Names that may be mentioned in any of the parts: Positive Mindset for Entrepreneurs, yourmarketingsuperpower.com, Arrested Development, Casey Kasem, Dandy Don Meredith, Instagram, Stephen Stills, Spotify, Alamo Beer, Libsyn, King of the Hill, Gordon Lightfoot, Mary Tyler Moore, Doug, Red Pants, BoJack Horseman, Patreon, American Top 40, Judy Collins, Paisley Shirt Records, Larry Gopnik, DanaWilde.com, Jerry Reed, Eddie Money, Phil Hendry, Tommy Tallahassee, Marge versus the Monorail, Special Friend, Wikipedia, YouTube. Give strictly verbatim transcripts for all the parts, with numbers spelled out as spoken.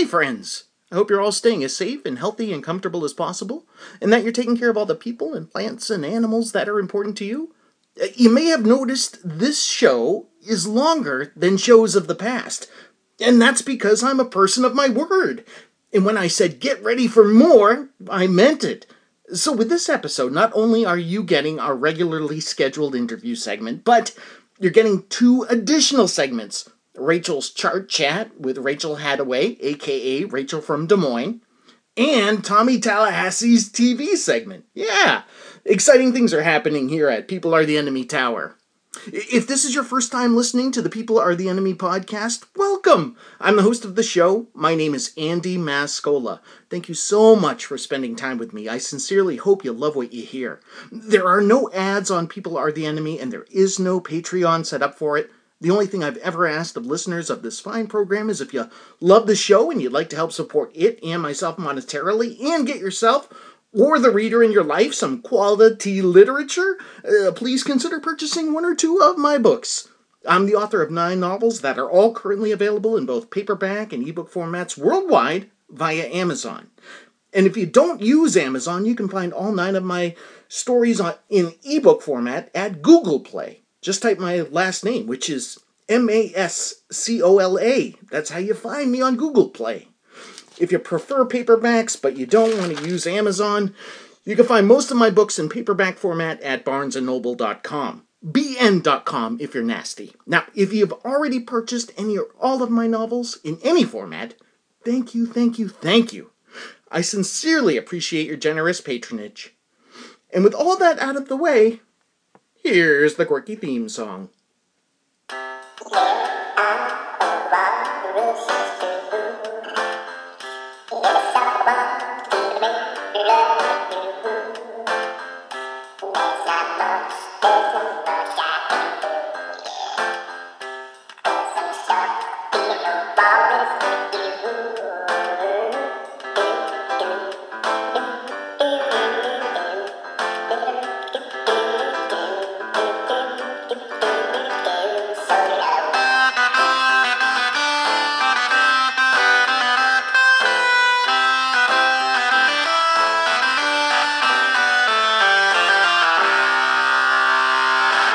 Hey friends! I hope you're all staying as safe and healthy and comfortable as possible, and that you're taking care of all the people and plants and animals that are important to you. You may have noticed this show is longer than shows of the past, and that's because I'm a person of my word. And when I said get ready for more, I meant it. So with this episode, not only are you getting our regularly scheduled interview segment, but you're getting two additional segments. Rachel's Chart Chat with Rachel Hathaway, a k a. Rachel from Des Moines, and Tommy Tallahassee's T V segment. Yeah, exciting things are happening here at People Are the Enemy Tower. If this is your first time listening to the People Are the Enemy podcast, welcome! I'm the host of the show. My name is Andy Mascola. Thank you so much for spending time with me. I sincerely hope you love what you hear. There are no ads on People Are the Enemy, and there is no Patreon set up for it. The only thing I've ever asked of listeners of this fine program is if you love the show and you'd like to help support it and myself monetarily and get yourself or the reader in your life some quality literature, uh, please consider purchasing one or two of my books. I'm the author of nine novels that are all currently available in both paperback and ebook formats worldwide via Amazon. And if you don't use Amazon, you can find all nine of my stories on, in ebook format at Google Play. Just type my last name, which is M A S C O L A. That's how you find me on Google Play. If you prefer paperbacks, but you don't want to use Amazon, you can find most of my books in paperback format at barnes and noble dot com. B N dot com if you're nasty. Now, if you've already purchased any or all of my novels in any format, thank you, thank you, thank you. I sincerely appreciate your generous patronage. And with all that out of the way, here's the quirky theme song.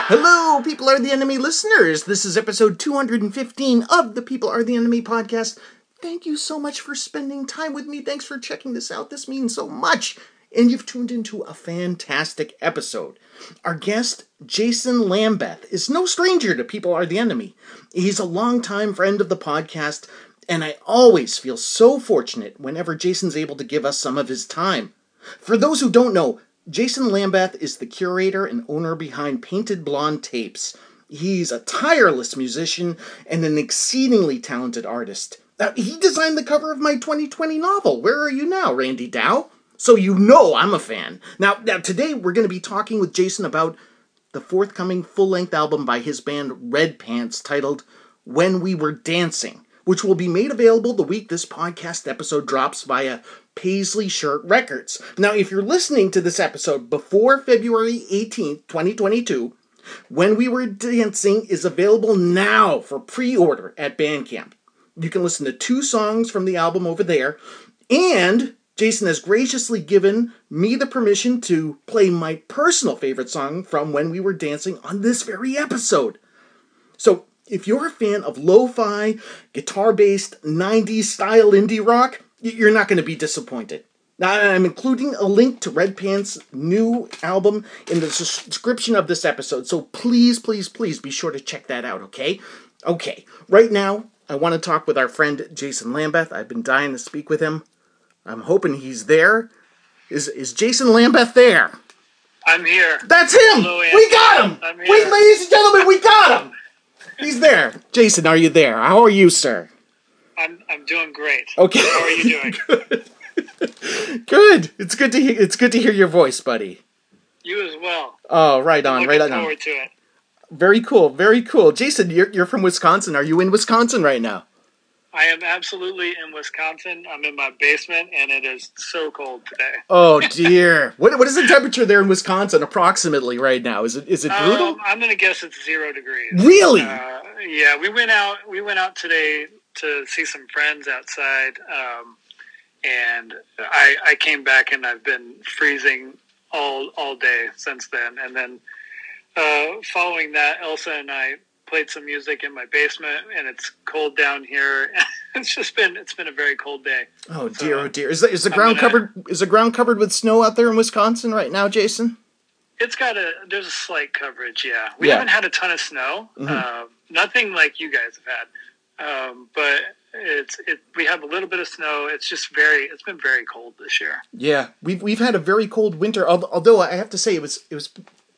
Hello, People Are the Enemy listeners. This is episode two hundred fifteen of the People Are the Enemy podcast. Thank you so much for spending time with me. Thanks for checking this out. This means so much. And you've tuned into a fantastic episode. Our guest, Jason Lambeth, is no stranger to People Are the Enemy. He's a longtime friend of the podcast, and I always feel so fortunate whenever Jason's able to give us some of his time. For those who don't know, Jason Lambeth is the curator and owner behind Painted Blonde Tapes. He's a tireless musician and an exceedingly talented artist. Uh, he designed the cover of my twenty twenty novel, Where Are You Now, Randy Dow? So you know I'm a fan. Now, now today we're going to be talking with Jason about the forthcoming full-length album by his band Red Pants titled When We Were Dancing, which will be made available the week this podcast episode drops via Paisley Shirt Records. Now, if you're listening to this episode before February eighteenth, twenty twenty-two, When We Were Dancing is available now for pre-order at Bandcamp. You can listen to two songs from the album over there, and Jason has graciously given me the permission to play my personal favorite song from When We Were Dancing on this very episode. So, if you're a fan of lo-fi, guitar-based, nineties-style indie rock, you're not going to be disappointed. Now, I'm including a link to Red Pants' new album in the description of this episode, so please, please, please be sure to check that out, okay? Okay, right now, I want to talk with our friend Jason Lambeth. I've been dying to speak with him. I'm hoping he's there. Is is Jason Lambeth there? I'm here. That's him! Hello, we got him! I'm here. Wait, ladies and gentlemen, we got him! He's there. Jason, are you there? How are you, sir? I'm I'm doing great. Okay. How are you doing? Good. Good. It's good to hear. It's good to hear your voice, buddy. You as well. Oh, right on, right on. Looking forward to it. Very cool. Very cool. Jason, you're you're from Wisconsin. Are you in Wisconsin right now? I am absolutely in Wisconsin. I'm in my basement, and it is so cold today. Oh dear. What what is the temperature there in Wisconsin approximately right now? Is it is it brutal? Um, I'm gonna guess it's zero degrees. Really? Uh, yeah. We went out. We went out today. to see some friends outside, um, and I, I came back and I've been freezing all all day since then. And then uh, following that, Elsa and I played some music in my basement, and it's cold down here. It's just been it's been a very cold day. Oh dear, so, oh dear! Is the, is the ground gonna, covered? Is the ground covered with snow out there in Wisconsin right now, Jason? It's got a there's a slight coverage. Yeah, we yeah. haven't had a ton of snow. Mm-hmm. Uh, nothing like you guys have had, um, but it's it. We have a little bit of snow. It's just very. It's been very cold this year. Yeah, we've we've had a very cold winter. Although I have to say, it was it was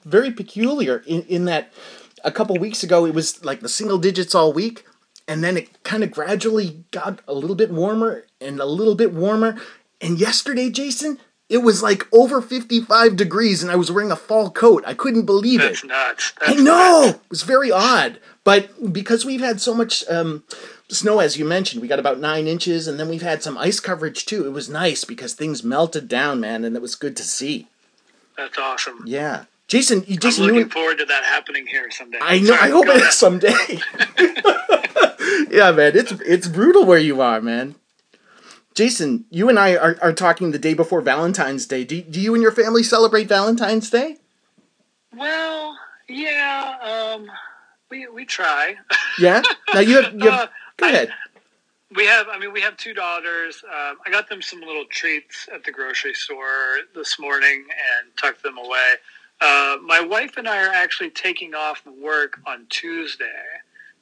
very peculiar in, in that. A couple weeks ago, it was like the single digits all week, and then it kind of gradually got a little bit warmer and a little bit warmer. And yesterday, Jason, it was like over fifty-five degrees, and I was wearing a fall coat. I couldn't believe it. That's nuts. I know! It was very odd. But because we've had so much um, snow, as you mentioned, we got about nine inches, and then we've had some ice coverage, too. It was nice because things melted down, man, and it was good to see. That's awesome. Yeah. Jason, you just I'm looking knew... forward to that happening here someday. I know. Sorry, I hope it is someday. Yeah, man, it's it's brutal where you are, man. Jason, you and I are, are talking the day before Valentine's Day. Do do you and your family celebrate Valentine's Day? Well, yeah, um, we we try. Yeah. Now you have, you have uh, go ahead. I, we have. I mean, we have two daughters. Um, I got them some little treats at the grocery store this morning and tucked them away. Uh, my wife and I are actually taking off work on Tuesday.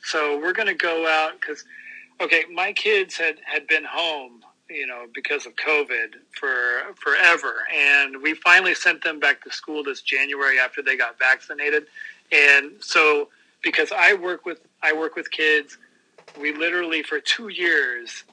So we're going to go out because, okay, my kids had, had been home, you know, because of COVID for forever. And we finally sent them back to school this January after they got vaccinated. And so because I work with I work with kids, we literally for two years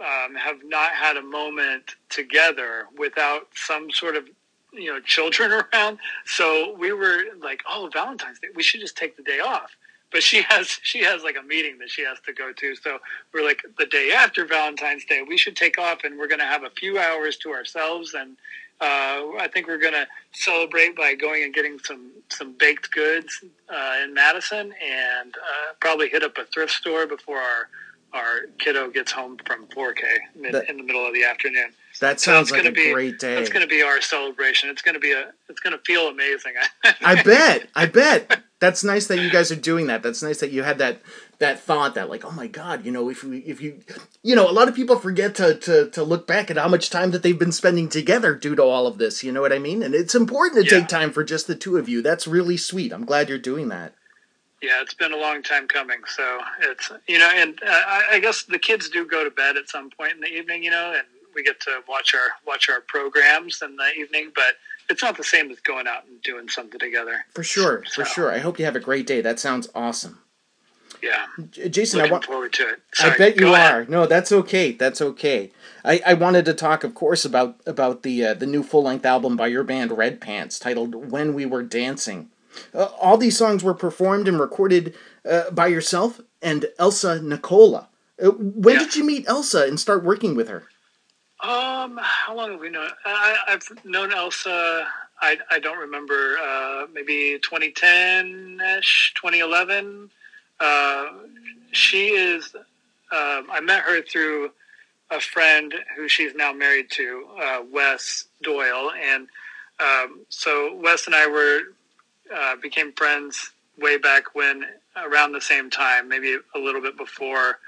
um, have not had a moment together without some sort of, you know, children around. So we were like, oh, Valentine's Day, we should just take the day off. But she has she has like a meeting that she has to go to. So we're like, the day after Valentine's Day, we should take off, and we're going to have a few hours to ourselves. And uh, I think we're going to celebrate by going and getting some, some baked goods uh, in Madison, and uh, probably hit up a thrift store before our our kiddo gets home from four K mid, that, in the middle of the afternoon. That sounds so like a be, great day. It's going to be our celebration. It's going to be a. It's going to feel amazing. I bet. I bet. That's nice that you guys are doing that. That's nice that you had that that thought that like, oh my God, you know, if we, if you, you know, a lot of people forget to, to to look back at how much time that they've been spending together due to all of this. You know what I mean? And it's important to yeah. take time for just the two of you. That's really sweet. I'm glad you're doing that. Yeah, it's been a long time coming. So it's, you know, and uh, I, I guess the kids do go to bed at some point in the evening, you know, and we get to watch our watch our programs in the evening, but it's not the same as going out and doing something together. For sure, so, for sure. I hope you have a great day. That sounds awesome. Yeah, J- Jason, looking I wa- forward to it. Sorry, I bet you are. No, that's okay. That's okay. I, I wanted to talk, of course, about about the uh, the new full length album by your band Red Pants, titled "When We Were Dancing." Uh, all these songs were performed and recorded uh, by yourself and Elsa Nicola. Uh, when yeah. did you meet Elsa and start working with her? Um, how long have we known? I, I've known Elsa, I, I don't remember, uh, maybe twenty ten-ish, twenty eleven. Uh, she is, um, I met her through a friend who she's now married to, uh, Wes Doyle. And um, so Wes and I were... Uh, became friends way back when, around the same time, maybe a little bit before.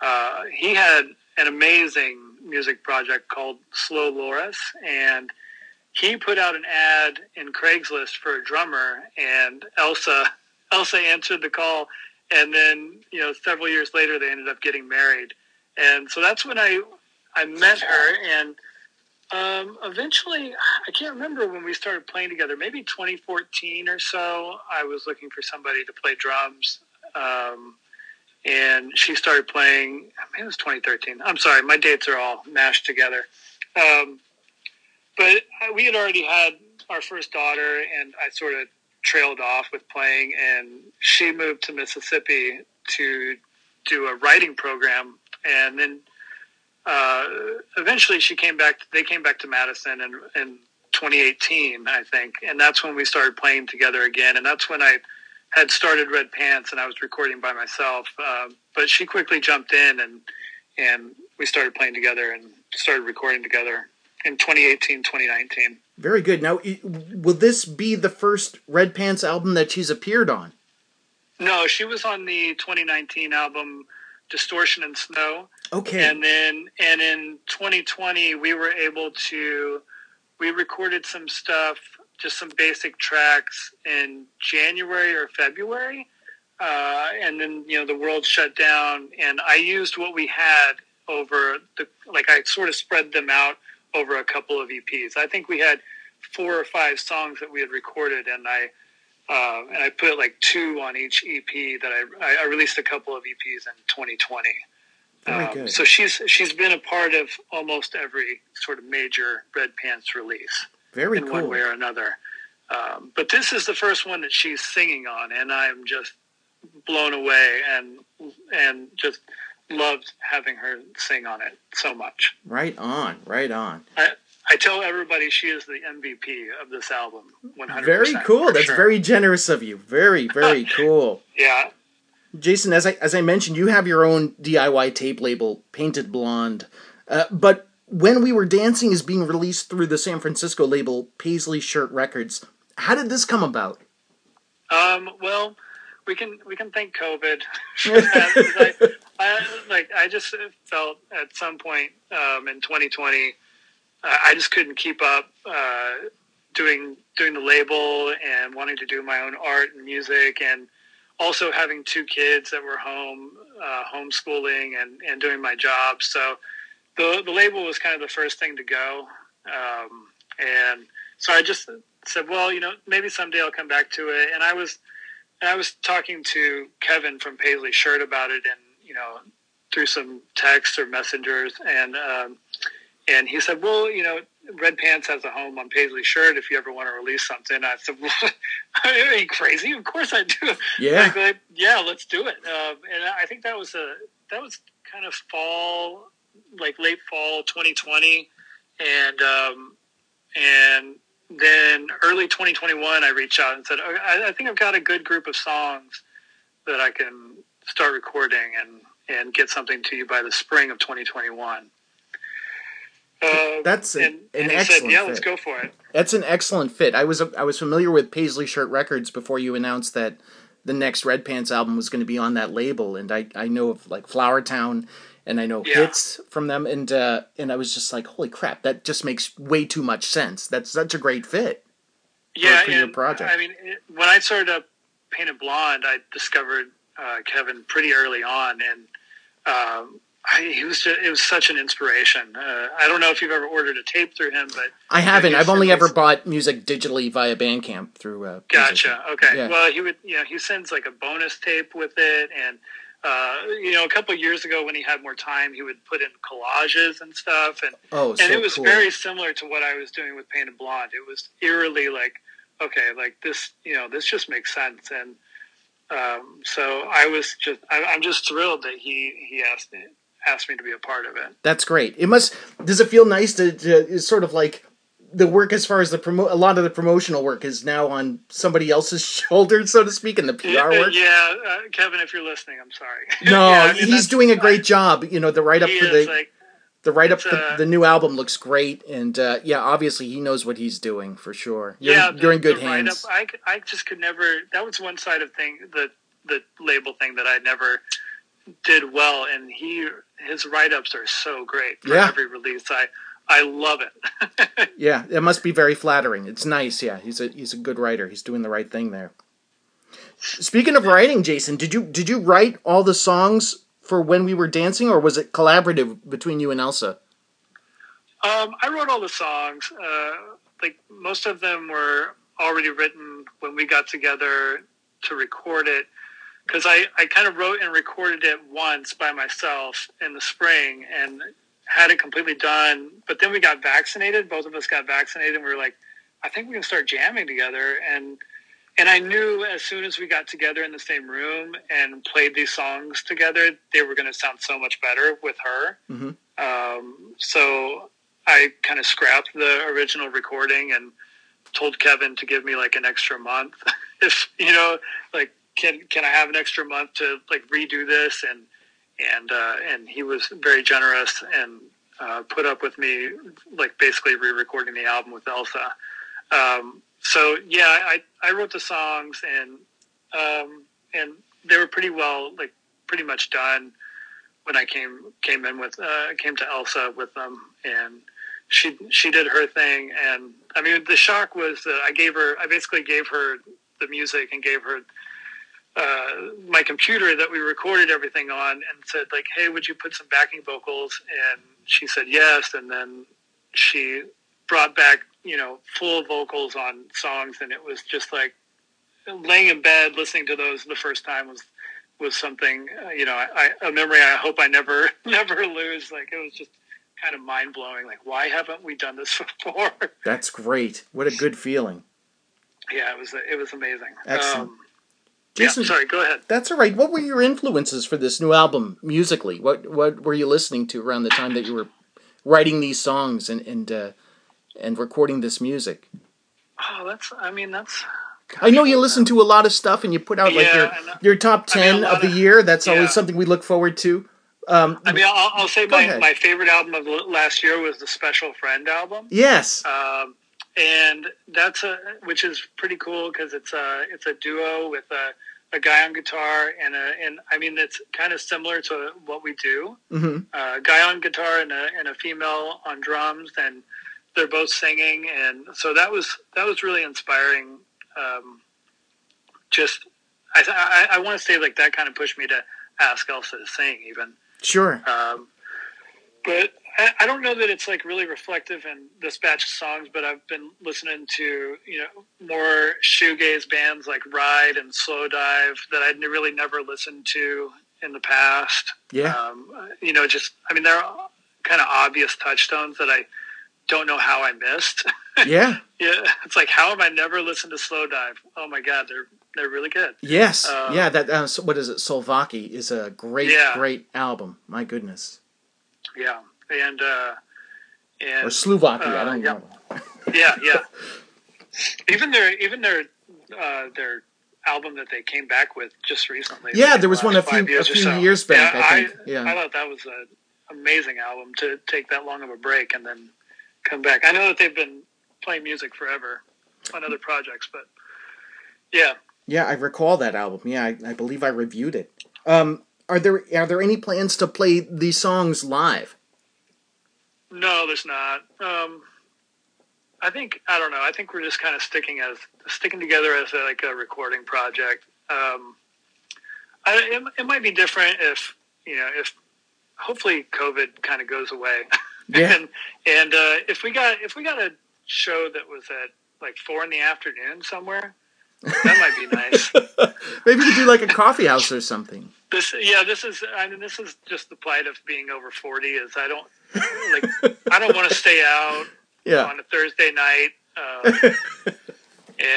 Uh, he had an amazing music project called Slow Loris, and he put out an ad in Craigslist for a drummer, and Elsa Elsa answered the call, and then, you know, several years later they ended up getting married. And so that's when I I met her, and Um, eventually, I can't remember when we started playing together, maybe twenty fourteen or so. I was looking for somebody to play drums, um, and she started playing, I mean, it was twenty thirteen. I'm sorry, my dates are all mashed together. Um, but we had already had our first daughter, and I sort of trailed off with playing, and she moved to Mississippi to do a writing program, and then Uh, eventually she came back, they came back to Madison in, in twenty eighteen, I think. And that's when we started playing together again. And that's when I had started Red Pants, and I was recording by myself. Um, but she quickly jumped in, and and we started playing together and started recording together in twenty eighteen, twenty nineteen. Very good. Now, will this be the first Red Pants album that she's appeared on? No, she was on the twenty nineteen album Distortion and Snow. Okay. And then, and in twenty twenty, we were able to, we recorded some stuff, just some basic tracks in January or February. Uh, and then, you know, the world shut down, and I used what we had over the, like, I sort of spread them out over a couple of E Ps. I think we had four or five songs that we had recorded, and I, uh, and I put like two on each E P that I, I released a couple of E Ps in twenty twenty. Um, so she's, she's been a part of almost every sort of major Red Pants release. Very in cool. one way or another. Um, but this is the first one that she's singing on, and I'm just blown away and, and just loved having her sing on it so much. Right on, right on. I, I tell everybody she is the M V P of this album, one hundred percent. Very cool. That's sure. very generous of you. Very, very cool. Yeah. Jason, as I as I mentioned, you have your own D I Y tape label, Painted Blonde. Uh, but When We Were Dancing is being released through the San Francisco label, Paisley Shirt Records. How did this come about? Um, well, we can we can thank COVID for that. I, I, like, I just felt at some point um, in twenty twenty, uh, I just couldn't keep up uh, doing doing the label and wanting to do my own art and music, and also having two kids that were home, uh, homeschooling and, and doing my job. So the the label was kind of the first thing to go. Um, and so I just said, well, you know, maybe someday I'll come back to it. And I was, and I was talking to Kevin from Paisley Shirt about it, and, you know, through some texts or messengers. And, um, and he said, well, you know, Red Pants has a home on Paisley Shirt if you ever want to release something. I said, well, are you crazy? Of course I do. Yeah. Like, yeah, let's do it. Um, and I think that was a, that was kind of fall, like late fall twenty twenty. And, um, and then early twenty twenty-one, I reached out and said, oh, I, I think I've got a good group of songs that I can start recording and, and get something to you by the spring of twenty twenty-one. Uh, that's an, and, an and excellent said, yeah, fit. Let's go for it. That's an excellent fit. I was I was familiar with Paisley Shirt Records before you announced that the next Red Pants album was going to be on that label, and I, I know of like Flower Town, and I know yeah. hits from them, and uh, and I was just like, holy crap, that just makes way too much sense. That's such a great fit. Yeah, for, for your project. I mean, it, when I started up Painted Blonde, I discovered uh, Kevin pretty early on, and. Um, I, he was just, it was such an inspiration. Uh, I don't know if you've ever ordered a tape through him, but I haven't. I I've only ever bought music digitally via Bandcamp through. Uh, gotcha. Music. Okay. Yeah. Well, he would. You know, he sends like a bonus tape with it, and uh, you know, a couple of years ago when he had more time, he would put in collages and stuff, and oh, so and it was cool. Very similar to what I was doing with Painted Blonde. It was eerily like, okay, like this. You know, this just makes sense, and um, so I was just, I, I'm just thrilled that he he asked me. asked me to be a part of it. That's great. It must, does it feel nice to, to sort of like the work as far as the promo, a lot of the promotional work is now on somebody else's shoulders, so to speak, and the P R yeah, work? Yeah, uh, Kevin, if you're listening, I'm sorry. No, yeah, I mean, he's doing a great I, job. You know, the write-up for the, like, the write-up for uh, the new album looks great, and uh, yeah, obviously he knows what he's doing, for sure. You're, yeah, the, you're in good hands. I, I just could never, that was one side of thing, the, the label thing that I never did well, and he his write-ups are so great for yeah. every release. I I love it. Yeah, it must be very flattering. It's nice. Yeah, he's a he's a good writer. He's doing the right thing there. Speaking of writing, Jason, did you did you write all the songs for When We Were Dancing, or was it collaborative between you and Elsa? Um, I wrote all the songs. Uh, like most of them were already written when we got together to record it. Because I, I kind of wrote and recorded it once by myself in the spring and had it completely done. But then we got vaccinated. Both of us got vaccinated. And we were like, I think we can start jamming together. And and I knew as soon as we got together in the same room and played these songs together, they were going to sound so much better with her. Mm-hmm. Um, so I kind of scrapped the original recording and told Kevin to give me like an extra month. If, you know, like, Can can I have an extra month to like redo this? And and uh, and he was very generous and uh, put up with me, like basically re-recording the album with Elsa. Um, so yeah, I I wrote the songs, and um, and they were pretty well, like pretty much done when I came came in with uh, came to Elsa with them, and she she did her thing. And I mean, the shock was that I gave her I basically gave her the music and gave her uh, my computer that we recorded everything on, and said like, "Hey, would you put some backing vocals?" And she said yes, and then she brought back, you know, full vocals on songs, and it was just like laying in bed listening to those the first time was was something, uh, you know, I, I, a memory I hope I never never lose. Like, it was just kind of mind blowing. Like, why haven't we done this before? That's great. What a good feeling. Yeah, it was it was amazing. Excellent. Um, Jason, yeah, sorry, go ahead. That's all right. What were your influences for this new album musically? What what were you listening to around the time that you were writing these songs and and uh, and recording this music? Oh, that's. I mean, that's. I know you listen to a lot of stuff, and you put out like yeah, your your top ten I mean, of the of, year. That's yeah. always something we look forward to. Um, I mean, I'll, I'll say my, ahead. my favorite album of last year was the Special Friend album. Yes, um, and that's a which is pretty cool because it's a it's a duo with a, a guy on guitar and a and I mean it's kind of similar to what we do. Mm-hmm. Uh, guy on guitar and a and a female on drums, and they're both singing, and so that was that was really inspiring. Um, just, I, I, I want to say like that kind of pushed me to ask Elsa to sing even. Sure. Um, but I, I don't know that it's like really reflective in this batch of songs, but I've been listening to, you know, more shoegaze bands like Ride and Slowdive that I'd really never listened to in the past. Yeah. Um, you know, just, I mean, they're kind of obvious touchstones that I don't know how I missed. Yeah. Yeah. It's like, how have I never listened to Slowdive? Oh my God. They're, they're really good. Yes. Um, yeah. That, uh, what is it? Souvlaki is a great, yeah. great album. My goodness. Yeah. And, uh, and, or Slovaki. Uh, I don't yeah. know. Yeah. Yeah. Even their, even their, uh, their album that they came back with just recently. Yeah. Like there was one a few years, a few so. years back. Yeah, I think. I, yeah. I thought that was an amazing album to take that long of a break and then come back. I know that they've been playing music forever on other projects, but yeah. Yeah, I recall that album. Yeah, I, I believe I reviewed it. Um, are there are there any plans to play these songs live? No, there's not. Um, I think I don't know. I think we're just kind of sticking as sticking together as a, like a recording project. Um, I, it, it might be different if you know if hopefully COVID kind of goes away. Yeah. and and uh, if we got if we got a show that was at like four in the afternoon somewhere, that might be nice. Maybe we could do like a coffee house or something. This yeah, this is I mean this is just the plight of being over forty is I don't like I don't want to stay out yeah. on a Thursday night. Um,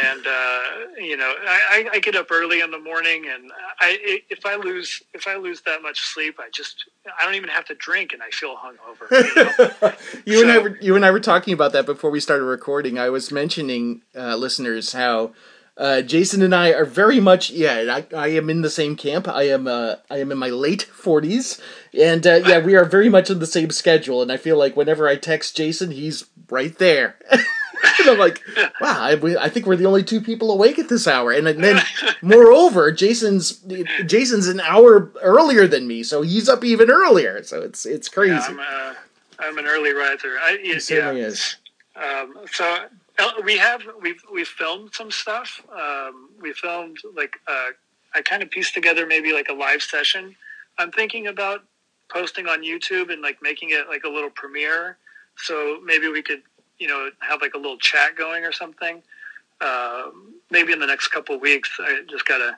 and uh, you know, I, I, I get up early in the morning, and I if I lose if I lose that much sleep, I just I don't even have to drink, and I feel hungover. You know? you so. and I were, you and I were talking about that before we started recording. I was mentioning uh, listeners how uh, Jason and I are very much yeah. I, I am in the same camp. I am uh, I am in my late forties, and uh, yeah, we are very much on the same schedule. And I feel like whenever I text Jason, he's right there. And I'm like, wow, I, I think we're the only two people awake at this hour. And then, moreover, Jason's Jason's an hour earlier than me, so he's up even earlier. So it's it's crazy. Yeah, I'm, uh, I'm an early riser. I, yeah, he certainly yeah. is. Um, so we have we've we've filmed some stuff. Um, we filmed like uh, I kind of pieced together maybe like a live session. I'm thinking about posting on YouTube and like making it like a little premiere. So maybe we could. You know, have like a little chat going or something. Uh, maybe in the next couple of weeks, I just gotta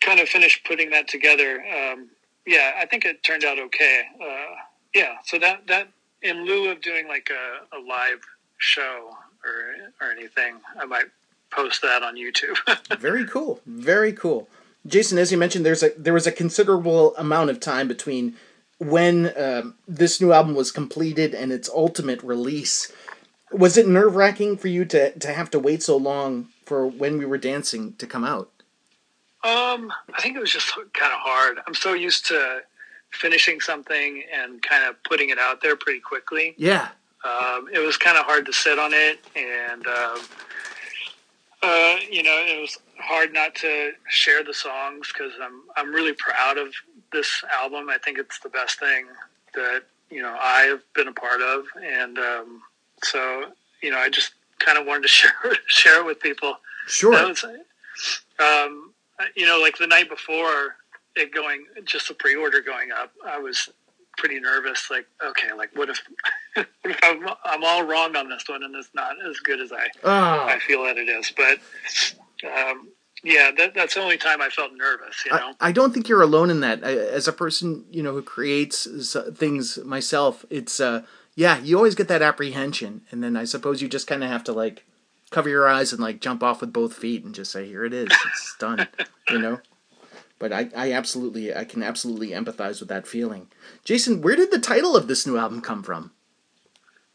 kind of finish putting that together. Um, yeah, I think it turned out okay. Uh, yeah, so that that in lieu of doing like a, a live show or or anything, I might post that on YouTube. Very cool, very cool, Jason. As you mentioned, there's a there was a considerable amount of time between when um, this new album was completed and its ultimate release. Was it nerve-wracking for you to, to have to wait so long for When We Were Dancing to come out? Um, I think it was just kind of hard. I'm so used to finishing something and kind of putting it out there pretty quickly. Yeah. Um, it was kind of hard to sit on it, and um, uh, you know, it was hard not to share the songs, because I'm I'm really proud of this album. I think it's the best thing that, you know, I have been a part of, and um, so, you know, I just kind of wanted to share share it with people. Sure. That was, um, you know, like the night before it going, just the pre-order going up, I was pretty nervous, like, okay, like what if, what if I'm, I'm all wrong on this one and it's not as good as I oh. I feel that it is. But um yeah, that, that's the only time I felt nervous, you know. I, I don't think you're alone in that. I, as a person, you know, who creates things myself, it's uh yeah, you always get that apprehension, and then I suppose you just kind of have to like cover your eyes and like jump off with both feet and just say, here it is, it's done, you know. But I, I absolutely, I can absolutely empathize with that feeling. Jason, where did the title of this new album come from?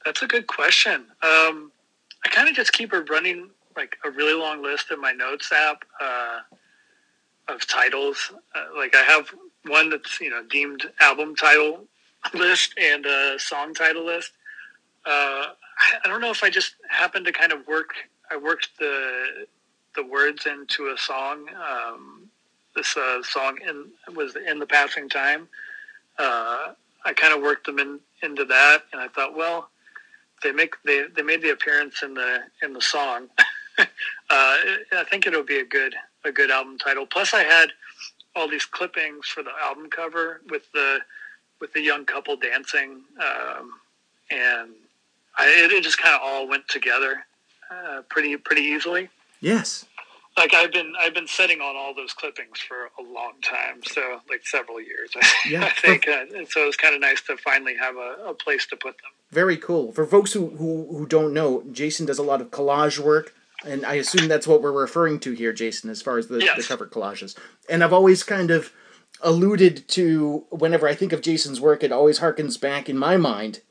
That's a good question. Um, I kind of just keep running like a really long list in my notes app uh, of titles. Uh, like I have one that's, you know, deemed album title list and a song title list. Uh, I don't know if I just happened to kind of work, I worked the the words into a song. Um, This uh, song in, was In the Passing Time. Uh, I kind of worked them in, into that, and I thought, well, they make they, they made the appearance in the in the song. uh, I think it'll be a good a good album title. Plus, I had all these clippings for the album cover with the with the young couple dancing, um, and I, it, it just kind of all went together uh, pretty pretty easily. Yes. Like I've been, I've been sitting on all those clippings for a long time, so like several years, yeah. I think. Uh, and so it was kind of nice to finally have a, a place to put them. Very cool. For folks who, who who don't know, Jason does a lot of collage work, and I assume that's what we're referring to here, Jason, as far as the, yes. the cover collages. And I've always kind of alluded to, whenever I think of Jason's work, it always harkens back in my mind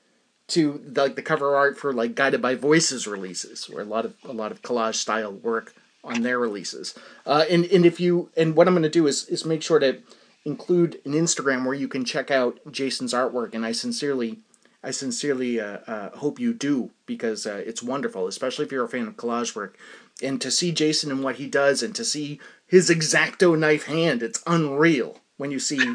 to the, like the cover art for like Guided by Voices releases, where a lot of a lot of collage style work on their releases. Uh, and, and if you, and what I'm going to do is, is make sure to include an Instagram where you can check out Jason's artwork. And I sincerely, I sincerely uh, uh, hope you do, because uh, it's wonderful, especially if you're a fan of collage work, and to see Jason and what he does, and to see his X-Acto knife hand. It's unreal when you see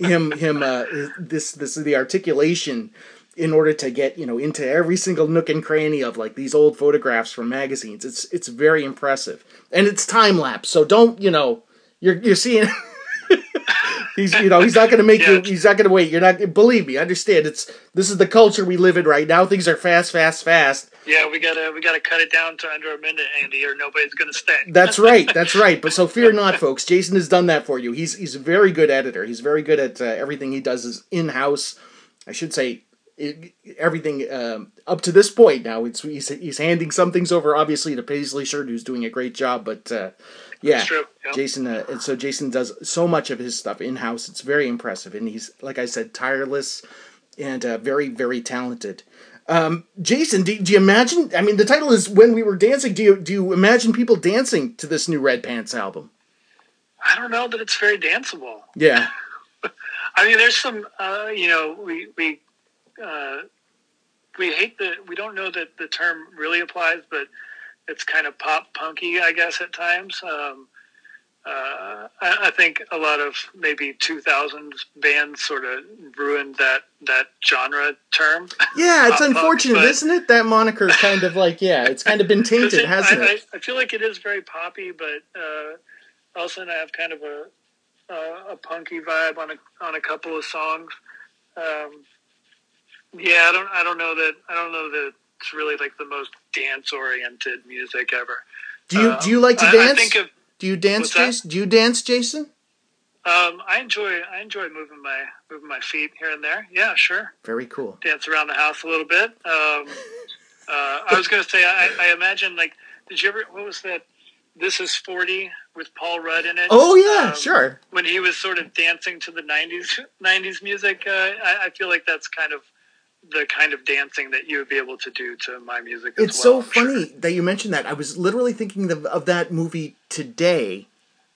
him, him, uh, this, this is the articulation in order to get, you know, into every single nook and cranny of like these old photographs from magazines. It's it's very impressive, and it's time lapse. So don't, you know, you're you're seeing. he's you know he's not going to make yeah. you. He's not going to wait. You're not. Believe me, understand. It's this is the culture we live in right now. Things are fast, fast, fast. Yeah, we gotta we gotta cut it down to under a minute, Andy, or nobody's going to stay. That's right. That's right. But so fear not, folks. Jason has done that for you. He's he's a very good editor. He's very good at uh, everything he does is in house. I should say. It, everything um, up to this point now, it's he's, he's handing some things over, obviously, to Paisley Shirt, who's doing a great job. But uh, yeah, true. Yeah, Jason. Uh, and so Jason does so much of his stuff in house. It's very impressive, and he's, like I said, tireless and uh, very, very talented. Um, Jason, do, do you imagine? I mean, the title is "When We Were Dancing." Do you do you imagine people dancing to this new Red Pants album? I don't know that it's very danceable. Yeah, I mean, there's some. Uh, you know, we we. Uh, we hate the, we don't know that the term really applies, but it's kind of pop punky, I guess, at times. Um, uh, I, I think a lot of maybe two thousands bands sort of ruined that, that genre term. Yeah, it's unfortunate, punk, isn't it? That moniker kind of like, yeah, it's kind of been tainted, it, hasn't I, it? I, I feel like it is very poppy, but uh, Elsa and I have kind of a uh, a punky vibe on a, on a couple of songs. Um, Yeah, I don't. I don't know that. I don't know that it's really like the most dance-oriented music ever. Do you um, Do you like to dance? I, I think of, do you dance, Jason? Do you dance, Jason? Um, I enjoy. I enjoy moving my moving my feet here and there. Yeah, sure. Very cool. Dance around the house a little bit. Um, uh, I was going to say. I, I imagine. Like, did you ever? What was that? This Is forty with Paul Rudd in it. Oh yeah, um, sure. When he was sort of dancing to the nineties nineties music, uh, I, I feel like that's kind of the kind of dancing that you would be able to do to my music as it's well. It's so I'm funny sure. that you mentioned that. I was literally thinking of, of that movie today,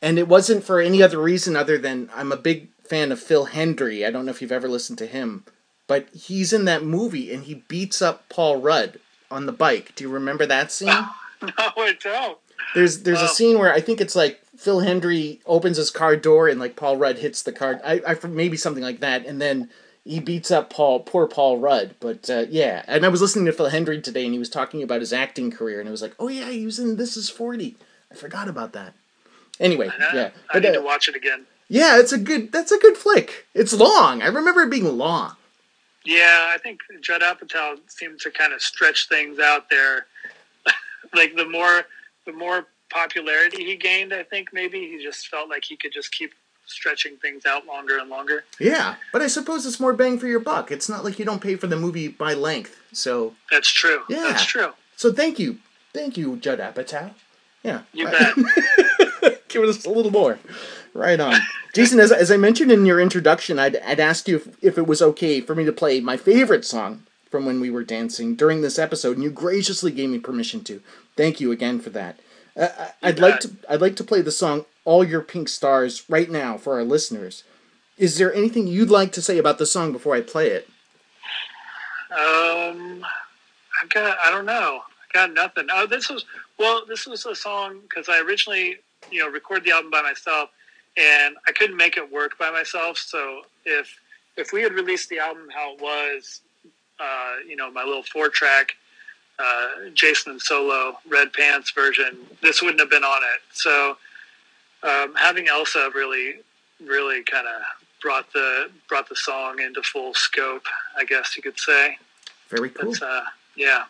and it wasn't for any other reason other than I'm a big fan of Phil Hendry. I don't know if you've ever listened to him, but he's in that movie and he beats up Paul Rudd on the bike. Do you remember that scene? No, I don't. There's there's um, a scene where I think it's like Phil Hendry opens his car door and like Paul Rudd hits the car. I, I maybe something like that, and then he beats up Paul, poor Paul Rudd. But uh, yeah, and I was listening to Phil Hendry today, and he was talking about his acting career, and it was like, oh yeah, he was in This Is forty. I forgot about that. Anyway, I yeah, I but, need uh, to watch it again. Yeah, it's a good. That's a good flick. It's long. I remember it being long. Yeah, I think Judd Apatow seemed to kind of stretch things out there. Like the more, the more popularity he gained, I think maybe he just felt like he could just keep stretching things out longer and longer. Yeah, but I suppose it's more bang for your buck. It's not like you don't pay for the movie by length. So that's true. Yeah, that's true. So thank you, thank you, Judd Apatow. Yeah, you bet. Give us a little more. Right on. Jason, as, as I mentioned in your introduction, I'd, I'd asked you if, if it was okay for me to play my favorite song from When We Were Dancing during this episode, and you graciously gave me permission to. Thank you again for that. Uh, I'd like to I'd like to play the song All Your Pink Stars right now for our listeners. Is there anything you'd like to say about the song before I play it? Um, I got I don't know. I got nothing. Oh, this was well, this was a song because I originally, you know, recorded the album by myself. And I couldn't make it work by myself, so if if we had released the album how it was, uh, you know, my little four-track uh, Jason and Solo Red Pants version, this wouldn't have been on it. So um, having Elsa really, really kind of brought the brought the song into full scope, I guess you could say. Very cool. Uh, yeah.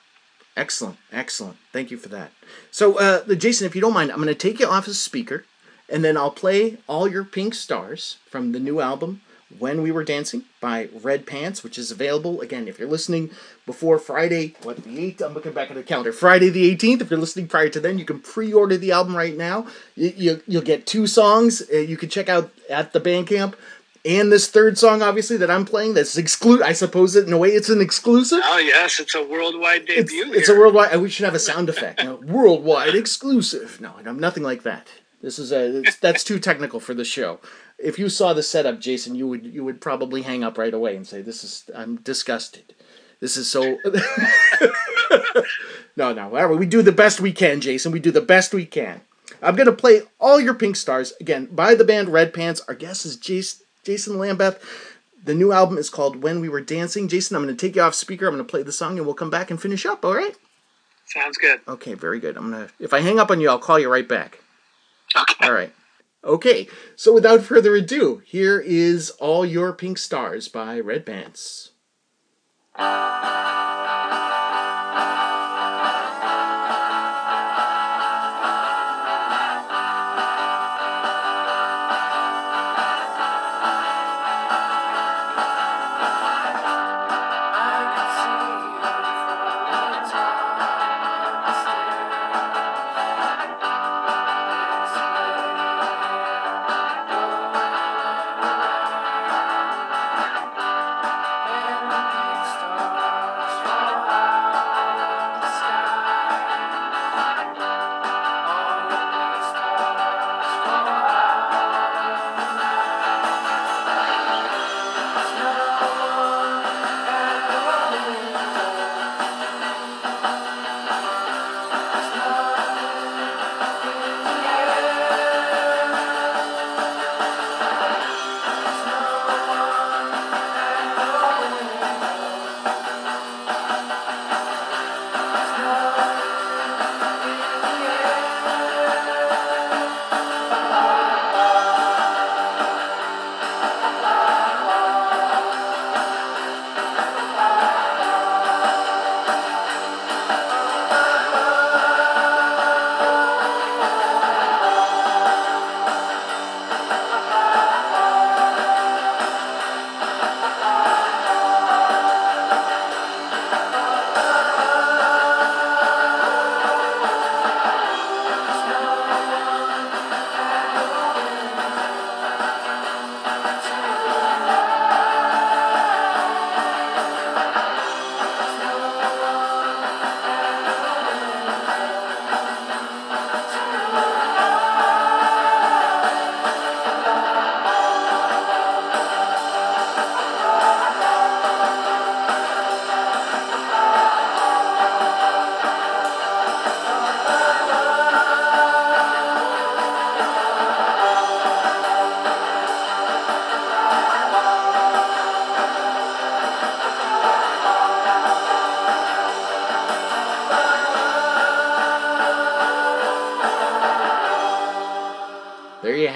Excellent, excellent. Thank you for that. So, uh, Jason, if you don't mind, I'm going to take you off as a speaker. And then I'll play All Your Pink Stars from the new album, When We Were Dancing, by Red Pants, which is available, again, if you're listening before Friday, what, the eighth? I'm looking back at the calendar. Friday the eighteenth, if you're listening prior to then, you can pre-order the album right now. You, you, you'll get two songs uh, you can check out at the Bandcamp. And this third song, obviously, that I'm playing, that's exclusive. I suppose that in a way it's an exclusive. Oh, yes. It's a worldwide debut. It's, it's a worldwide. We should have a sound effect. No, worldwide exclusive. No, I'm nothing like that. This is a that's too technical for the show. If you saw the setup, Jason, you would you would probably hang up right away and say, "This is I'm disgusted. This is so." no, no. Whatever. We do the best we can, Jason. We do the best we can. I'm gonna play All Your Pink Stars again by the band Red Pants. Our guest is Jason Jason Lambeth. The new album is called When We Were Dancing. Jason, I'm gonna take you off speaker. I'm gonna play the song, and we'll come back and finish up. All right? Sounds good. Okay, very good. I'm gonna if I hang up on you, I'll call you right back. Okay. All right. Okay. So without further ado, here is All Your Pink Stars by Red Pants. Yeah.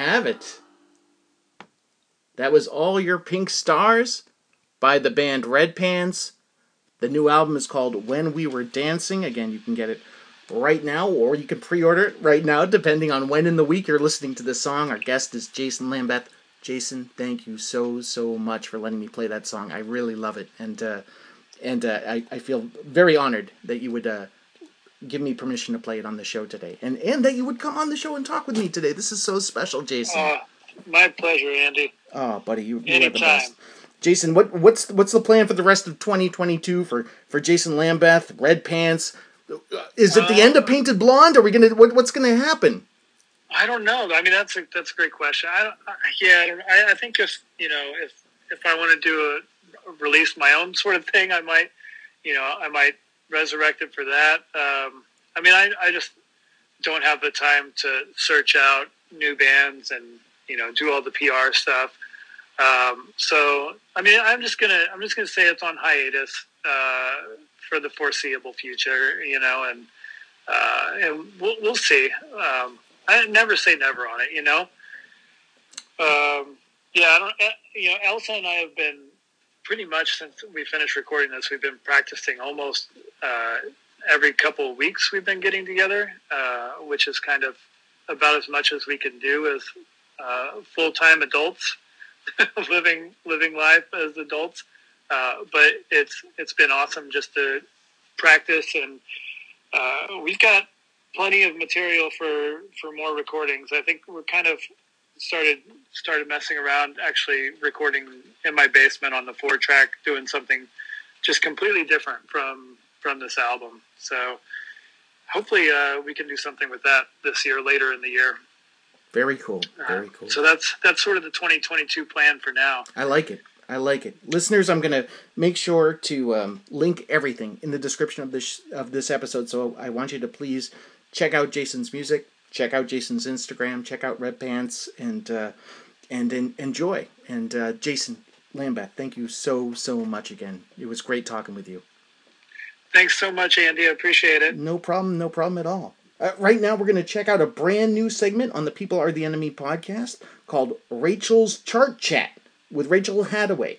have it. That was All Your Pink Stars by the band Red Pants. The new album is called When We Were Dancing. Again, you can get it right now, or you can pre-order it right now, depending on when in the week you're listening to this song. Our guest is Jason Lambeth. Jason, thank you so, so much for letting me play that song. I really love it, and uh, and uh, I, I feel very honored that you would uh, give me permission to play it on the show today, and, and that you would come on the show and talk with me today. This is so special, Jason. Uh, my pleasure, Andy. Oh, buddy, you, you are the best. Jason, what what's what's the plan for the rest of twenty twenty-two for, for Jason Lambeth, Red Pants? Is it the uh, end of Painted Blonde? Are we gonna what, what's gonna happen? I don't know. I mean, that's a that's a great question. I don't, I, yeah, I, don't, I, I think if you know if if I want to do a release my own sort of thing, I might you know I might resurrect it for that. Um, I mean, I I just don't have the time to search out new bands and you know do all the P R stuff. Um, so I mean, I'm just gonna I'm just gonna say it's on hiatus uh, for the foreseeable future, you know, and uh, and we'll we'll see. Um, I never say never on it, you know. Um, yeah, I don't. You know, Elsa and I have been pretty much since we finished recording this. We've been practicing almost uh, every couple of weeks. We've been getting together, uh, which is kind of about as much as we can do as uh, full-time adults living living life as adults. Uh, but it's it's been awesome just to practice, and uh, we've got plenty of material for, for more recordings. I think we're kind of started started messing around, actually recording in my basement on the four track, doing something just completely different from from this album. So hopefully uh, we can do something with that this year, later in the year. Very cool. Very cool. Uh, so that's that's sort of the twenty twenty-two plan for now. I like it. I like it. Listeners, I'm going to make sure to um, link everything in the description of this of this episode. So I want you to please check out Jason's music, check out Jason's Instagram, check out Red Pants, and uh, and en- enjoy. And uh, Jason Lambeth, thank you so, so much again. It was great talking with you. Thanks so much, Andy. I appreciate it. No problem. No problem at all. Uh, right now, we're going to check out a brand new segment on the People Are the Enemy podcast called Rachel's Chart Chat with Rachel Hathaway,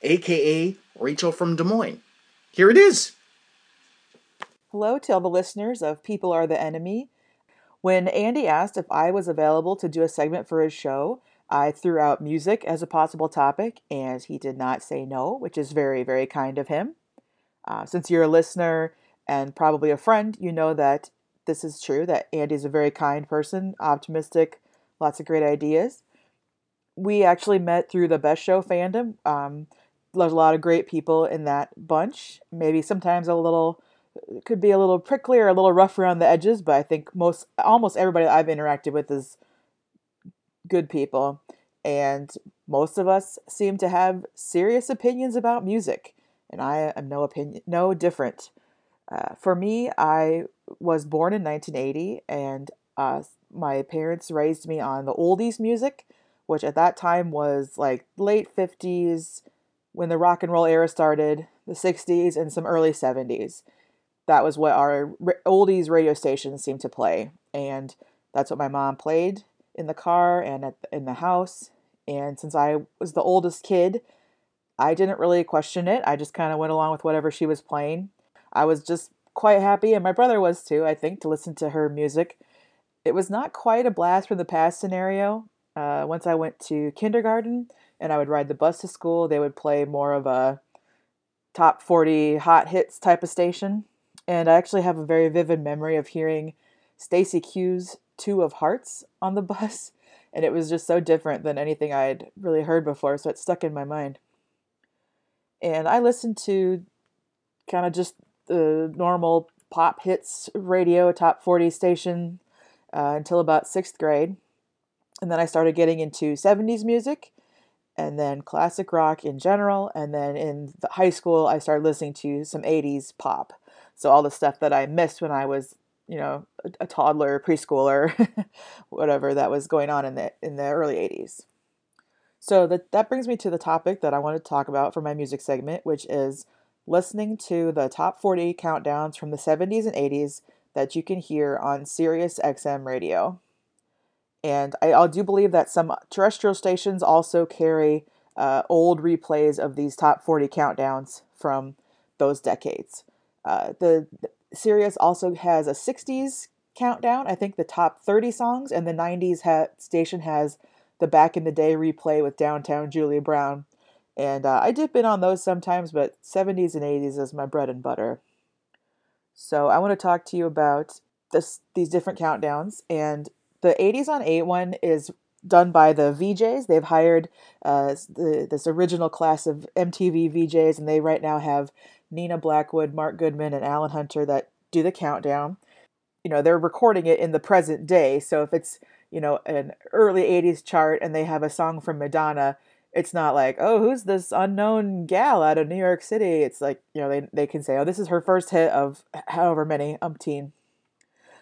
a k a. Rachel from Des Moines. Here it is. Hello to all the listeners of People Are the Enemy. When Andy asked if I was available to do a segment for his show, I threw out music as a possible topic, and he did not say no, which is very, very kind of him. Uh, since you're a listener and probably a friend, you know that this is true, that Andy's a very kind person, optimistic, lots of great ideas. We actually met through the Best Show fandom. Um, there's a lot of great people in that bunch. Maybe sometimes a little... It could be a little prickly or a little rough around the edges, but I think most, almost everybody that I've interacted with is good people. And most of us seem to have serious opinions about music. And I am no opinion, no different. Uh, for me, I was born in nineteen eighty, and uh, my parents raised me on the oldies music, which at that time was like late fifties, when the rock and roll era started, the sixties, and some early seventies. That was what our oldies radio stations seemed to play. And that's what my mom played in the car and at, in the house. And since I was the oldest kid, I didn't really question it. I just kind of went along with whatever she was playing. I was just quite happy, and my brother was too, I think, to listen to her music. It was not quite a blast from the past scenario. Uh, once I went to kindergarten and I would ride the bus to school, they would play more of a top forty hot hits type of station. And I actually have a very vivid memory of hearing Stacey Q's Two of Hearts on the bus. And it was just so different than anything I had really heard before. So it stuck in my mind. And I listened to kind of just the normal pop hits radio top forty station uh, until about sixth grade. And then I started getting into seventies music and then classic rock in general. And then in the high school, I started listening to some eighties pop. So all the stuff that I missed when I was, you know, a toddler, preschooler, whatever that was going on in the in the early eighties. So that, that brings me to the topic that I want to talk about for my music segment, which is listening to the top forty countdowns from the seventies and eighties that you can hear on Sirius X M radio. And I, I do believe that some terrestrial stations also carry uh, old replays of these top forty countdowns from those decades. Uh, the, the Sirius also has a sixties countdown, I think the top thirty songs, and the nineties ha- station has the Back in the Day replay with Downtown Julie Brown. And uh, I dip in on those sometimes, but seventies and eighties is my bread and butter. So I want to talk to you about this, these different countdowns. And the eighties on A one is done by the V Js. They've hired uh, the, this original class of M T V V Js, and they right now have Nina Blackwood, Mark Goodman, and Alan Hunter that do the countdown. You know, they're recording it in the present day. So if it's, you know, an early eighties chart and they have a song from Madonna, it's not like, oh, who's this unknown gal out of New York City? It's like, you know, they they can say, oh, this is her first hit of however many umpteen.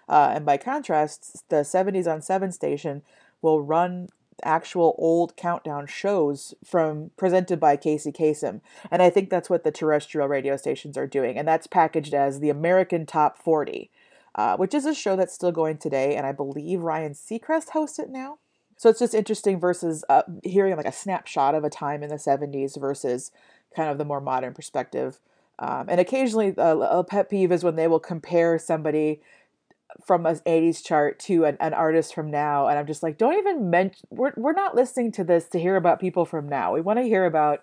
Uh, and by contrast, the seventies on seven station will run actual old countdown shows from presented by Casey Kasem. And I think that's what the terrestrial radio stations are doing. And that's packaged as the American Top forty, uh, which is a show that's still going today. And I believe Ryan Seacrest hosts it now. So it's just interesting versus uh, hearing like a snapshot of a time in the seventies versus kind of the more modern perspective. Um, and occasionally uh, a pet peeve is when they will compare somebody from an eighties chart to an, an artist from now. And I'm just like, don't even mention, we're, we're not listening to this to hear about people from now. We want to hear about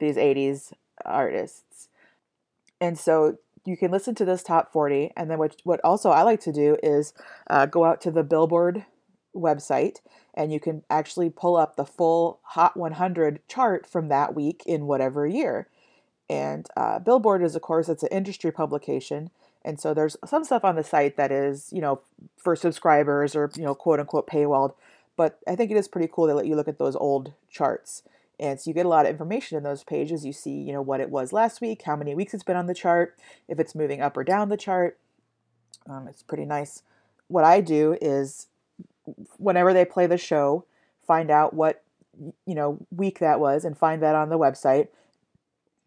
these eighties artists. And so you can listen to this top forty. And then what, what also I like to do is uh, go out to the Billboard website, and you can actually pull up the full Hot one hundred chart from that week in whatever year. And uh, Billboard is, of course, it's an industry publication, and so there's some stuff on the site that is, you know, for subscribers or, you know, quote unquote paywalled. But I think it is pretty cool they let you look at those old charts, and so you get a lot of information in those pages. You see, you know, what it was last week, how many weeks it's been on the chart, if it's moving up or down the chart. Um, it's pretty nice. What I do is, whenever they play the show, find out what, you know, week that was and find that on the website,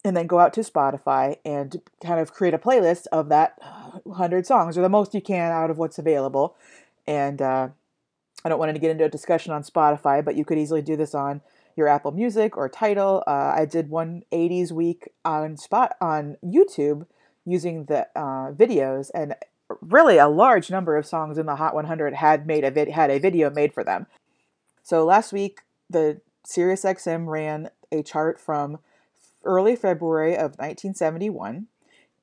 and then go out to Spotify and kind of create a playlist of that one hundred songs, or the most you can out of what's available. And uh, I don't want to get into a discussion on Spotify, but you could easily do this on your Apple Music or Tidal. Uh, I did one eighties week on spot on YouTube using the uh, videos, and really a large number of songs in the Hot one hundred had made a vid- had a video made for them. So last week, the Sirius X M ran a chart from early February of nineteen seventy-one.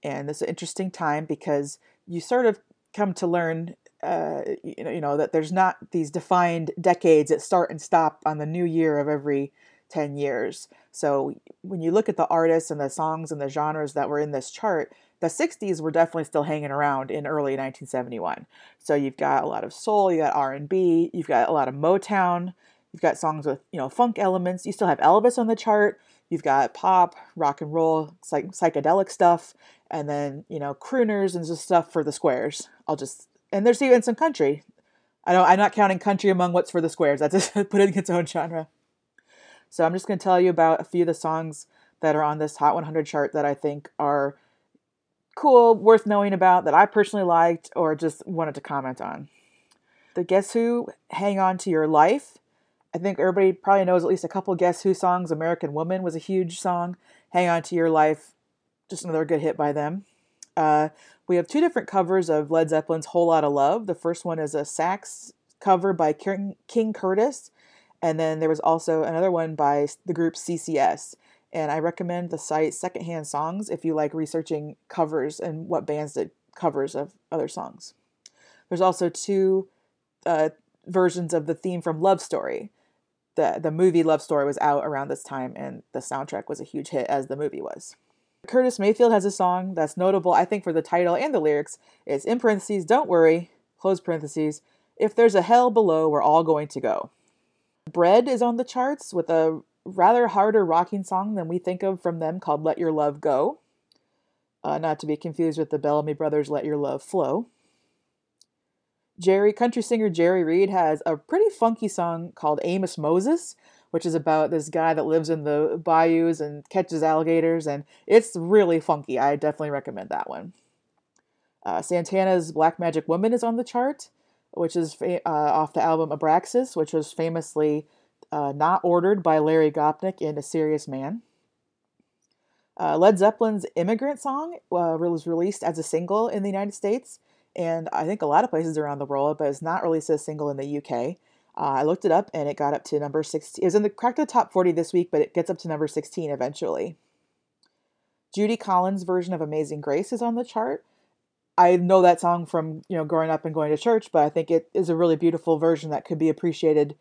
And this is an interesting time because you sort of come to learn, uh, you know, you know, that there's not these defined decades that start and stop on the new year of every ten years. So when you look at the artists and the songs and the genres that were in this chart, the sixties were definitely still hanging around in early nineteen seventy-one. So you've got a lot of soul, you got R and B, you've got a lot of Motown, you've got songs with, you know, funk elements. You still have Elvis on the chart. You've got pop, rock and roll, psych- psychedelic stuff, and then, you know, crooners and just stuff for the squares. I'll just and there's even some country. I don't I'm not counting country among what's for the squares. That's just putting its own genre. So I'm just going to tell you about a few of the songs that are on this Hot one hundred chart that I think are cool, worth knowing about, that I personally liked or just wanted to comment on. The Guess Who, Hang On To Your Life. I think everybody probably knows at least a couple Guess Who songs. American Woman was a huge song. Hang On To Your Life, just another good hit by them. Uh, we have two different covers of Led Zeppelin's Whole Lotta Love. The first one is a sax cover by King, King Curtis. And then there was also another one by the group C C S. And I recommend the site Secondhand Songs if you like researching covers and what bands did covers of other songs. There's also two uh, versions of the theme from Love Story. The, the movie Love Story was out around this time, and the soundtrack was a huge hit as the movie was. Curtis Mayfield has a song that's notable, I think, for the title and the lyrics. It's in parentheses, don't worry, close parentheses, if there's a hell below, we're all going to go. Bread is on the charts with a rather harder rocking song than we think of from them called Let Your Love Go. Uh, not to be confused with the Bellamy Brothers' Let Your Love Flow. Jerry, country singer Jerry Reed has a pretty funky song called Amos Moses, which is about this guy that lives in the bayous and catches alligators, and it's really funky. I definitely recommend that one. Uh, Santana's Black Magic Woman is on the chart which is fa- uh, off the album Abraxas, which was famously uh, not ordered by Larry Gopnik in A Serious Man. Uh, Led Zeppelin's Immigrant Song uh, was released as a single in the United States, and I think a lot of places around the world, but it's not released as a single in the U K. Uh, I looked it up, and it got up to number sixteen. It was in the cracked the top forty this week, but it gets up to number sixteen eventually. Judy Collins' version of Amazing Grace is on the chart. I know that song from, you know, growing up and going to church, but I think it is a really beautiful version that could be appreciated,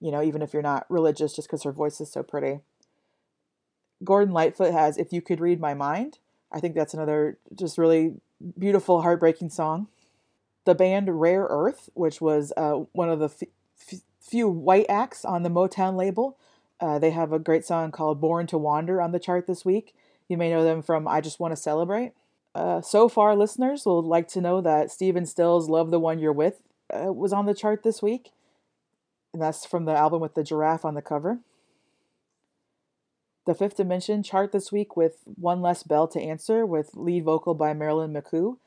you know, even if you're not religious, just because her voice is so pretty. Gordon Lightfoot has If You Could Read My Mind. I think that's another just really beautiful, heartbreaking song. The band Rare Earth, which was uh, one of the f- f- few white acts on the Motown label, uh, they have a great song called Born to Wander on the chart this week. You may know them from I Just Want to Celebrate. Uh, so far, listeners will like to know that Stephen Stills' Love the One You're With uh, was on the chart this week. And that's from the album with the giraffe on the cover. The Fifth Dimension chart this week with One Less Bell to Answer with lead vocal by Marilyn McCoo.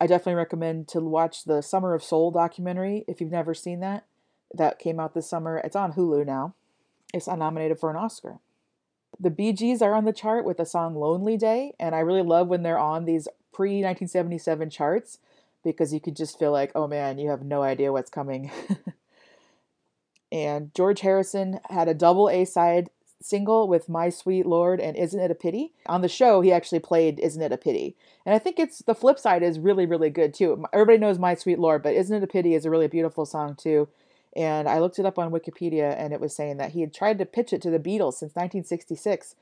I definitely recommend to watch the Summer of Soul documentary if you've never seen that. That came out this summer. It's on Hulu now. It's nominated for an Oscar. The Bee Gees are on the chart with the song Lonely Day, and I really love when they're on these pre-nineteen seventy-seven charts because you could just feel like, oh man, you have no idea what's coming. And George Harrison had a double A-side single with My Sweet Lord and Isn't It a Pity? On the show, he actually played Isn't It a Pity. And I think it's the flip side is really, really good too. Everybody knows My Sweet Lord, but Isn't It a Pity is a really beautiful song too. And I looked it up on Wikipedia, and it was saying that he had tried to pitch it to the Beatles since nineteen sixty-six,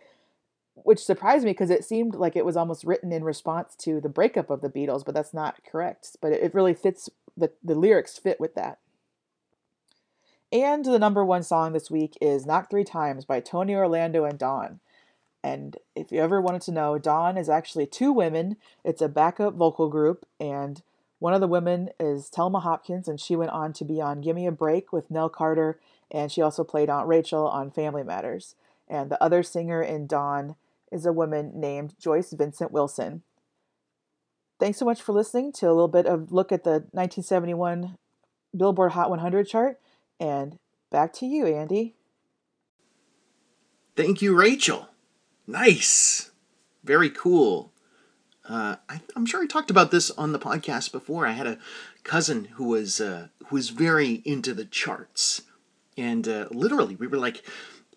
which surprised me because it seemed like it was almost written in response to the breakup of the Beatles, but that's not correct. But it really fits, the, the lyrics fit with that. And the number one song this week is Knock Three Times by Tony Orlando and Dawn. And if you ever wanted to know, Dawn is actually two women. It's a backup vocal group, and one of the women is Thelma Hopkins, and she went on to be on Gimme a Break with Nell Carter, and she also played Aunt Rachel on Family Matters. And the other singer in Dawn is a woman named Joyce Vincent Wilson. Thanks so much for listening to a little bit of look at the nineteen seventy-one Billboard Hot one hundred chart, and back to you, Andy. Thank you, Rachel. Nice. Very cool. Uh, I, I'm sure I talked about this on the podcast before. I had a cousin who was uh, who was very into the charts, and uh, literally we were like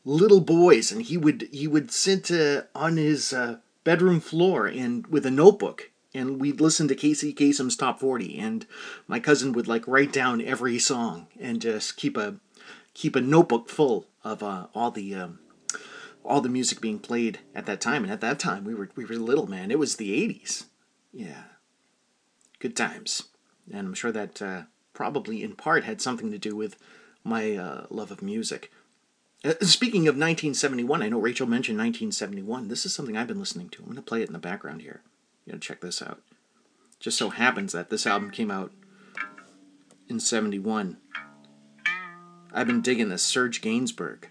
little boys. And he would he would sit uh, on his uh, bedroom floor and with a notebook, and we'd listen to Casey Kasem's Top forty. And my cousin would like write down every song and just keep a keep a notebook full of uh, all the. Um, all the music being played at that time. And at that time, we were we were little, man. It was the eighties. Yeah. Good times. And I'm sure that uh, probably in part had something to do with my uh, love of music. Uh, speaking of nineteen seventy-one, I know Rachel mentioned nineteen seventy-one. This is something I've been listening to. I'm going to play it in the background here. You got to check this out. Just so happens that this album came out in seventy-one. I've been digging this Serge Gainsbourg.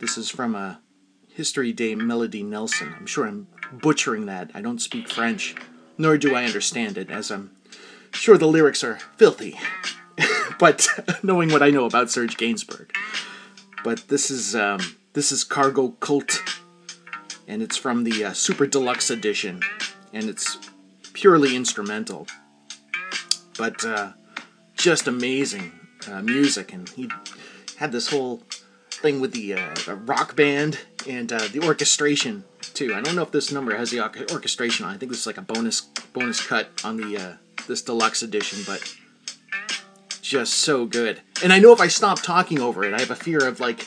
This is from a History Day Melody Nelson. I'm sure I'm butchering that. I don't speak French, nor do I understand it, as I'm sure the lyrics are filthy. But knowing what I know about Serge Gainsbourg. But this is um, this is Cargo Cult, and it's from the uh, Super Deluxe Edition, and it's purely instrumental. But uh, just amazing uh, music, and he had this whole thing with the, uh, the rock band and uh, the orchestration too. I don't know if this number has the orchestration on. I think this is like a bonus bonus cut on the uh, this deluxe edition, but just so good. And I know if I stop talking over it, I have a fear of like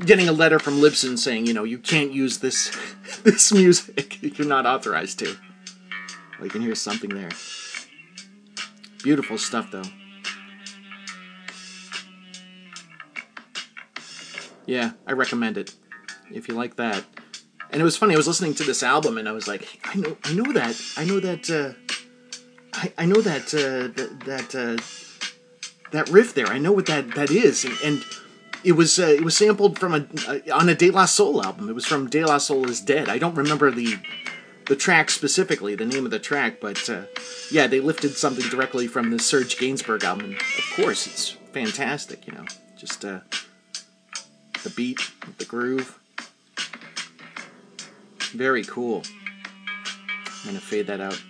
getting a letter from Libsyn saying, you know, you can't use this this music. You're not authorized to. Well, you can hear something there. Beautiful stuff though. Yeah, I recommend it, if you like that. And it was funny, I was listening to this album, and I was like, I know I know that, I know that, uh, I, I know that, uh, that, that, uh, that riff there, I know what that, that is, and, and it was, uh, it was sampled from a, uh, on a De La Soul album. It was from De La Soul is Dead. I don't remember the, the track specifically, the name of the track, but uh, yeah, they lifted something directly from the Serge Gainsbourg album. And of course, it's fantastic, you know, just uh, the beat, the groove. Very cool. I'm going to fade that out.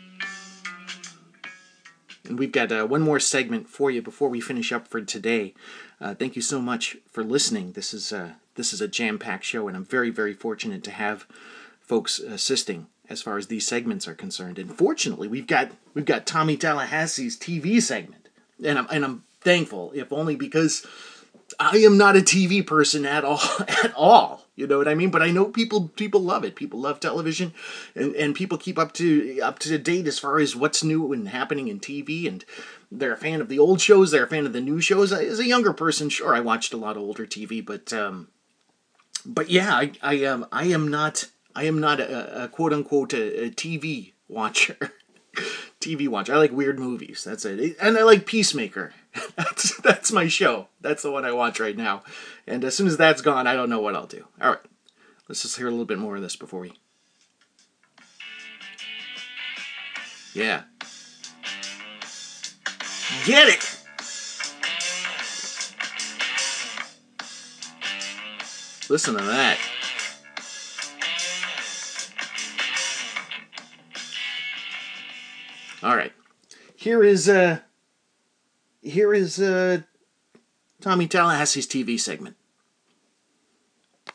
And we've got uh, one more segment for you before we finish up for today. Uh, thank you so much for listening. This is uh, this is a jam-packed show, and I'm very, very fortunate to have folks assisting as far as these segments are concerned. And fortunately, we've got we've got Tommy Tallahassee's T V segment, and I'm and I'm thankful, if only because I am not a T V person at all, at all. You know what I mean? But I know people people love it. People love television, and, and people keep up to up to date as far as what's new and happening in T V. And they're a fan of the old shows. They're a fan of the new shows. As a younger person, sure, I watched a lot of older T V, but um, but yeah, I I um I am not I am not a, a quote unquote a, a T V watcher. T V watch. I like weird movies. That's it. And I like Peacemaker. That's that's my show. That's the one I watch right now. And as soon as that's gone, I don't know what I'll do. All right. Let's just hear a little bit more of this before we... Yeah. Get it! Listen to that. All right, here is uh, here is uh, Tommy Tallahassee's T V segment.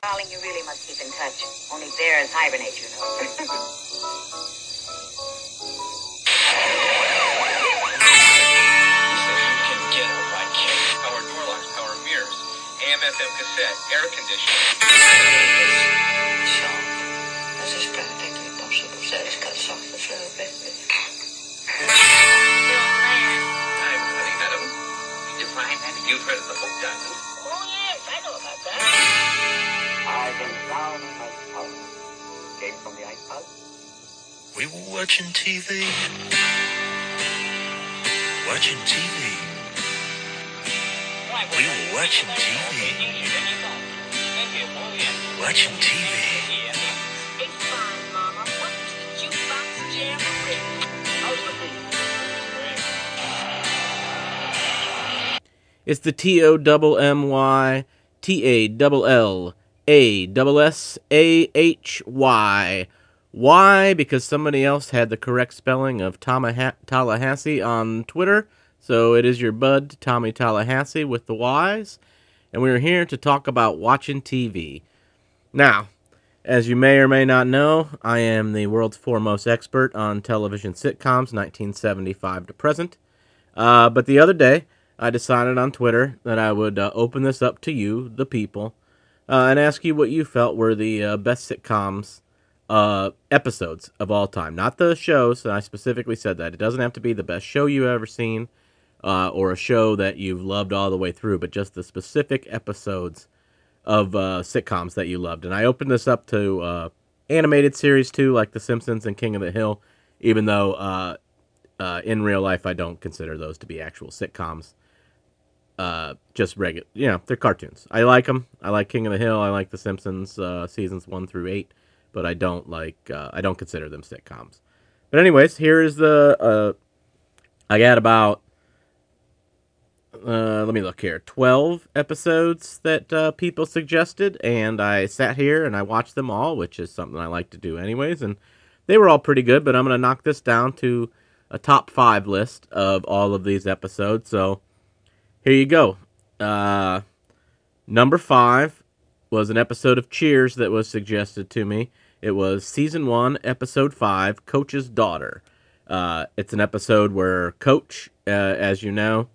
Darling, you really must keep in touch. Only bears hibernate, you know. Power door locks, power mirrors, A M F M cassette, air conditioning. You've heard of the book, Doctor? Oh, yes, I know about that. I've been down in my house. Came from the ice house. We were watching T V. Watching T V. We were watching T V. Watching T V. Big fine, Mama. What was the jukebox jam written? How's the food? It's the T O M M Y T A L L A S S A H Y. Why? Because somebody else had the correct spelling of Tama- Tallahassee on Twitter. So it is your bud, Tommy Tallahassee, with the Y's. And we're here to talk about watching T V. Now, as you may or may not know, I am the world's foremost expert on television sitcoms, nineteen seventy-five to present. Uh, but the other day, I decided on Twitter that I would uh, open this up to you, the people, uh, and ask you what you felt were the uh, best sitcoms uh, episodes of all time. Not the shows, and I specifically said that. It doesn't have to be the best show you've ever seen uh, or a show that you've loved all the way through, but just the specific episodes of uh, sitcoms that you loved. And I opened this up to uh, animated series, too, like The Simpsons and King of the Hill, even though uh, uh, in real life I don't consider those to be actual sitcoms. Uh, just regular, you know, they're cartoons. I like them. I like King of the Hill. I like The Simpsons, uh, seasons one through eight, but I don't like, uh, I don't consider them sitcoms. But anyways, here is the, uh, I got about, uh, let me look here, twelve episodes that, uh, people suggested, and I sat here and I watched them all, which is something I like to do anyways, and they were all pretty good, but I'm going to knock this down to a top five list of all of these episodes, so... Here you go. Uh, number five was an episode of Cheers that was suggested to me. It was season one, episode five, Coach's Daughter. Uh, it's an episode where Coach, uh, as you know,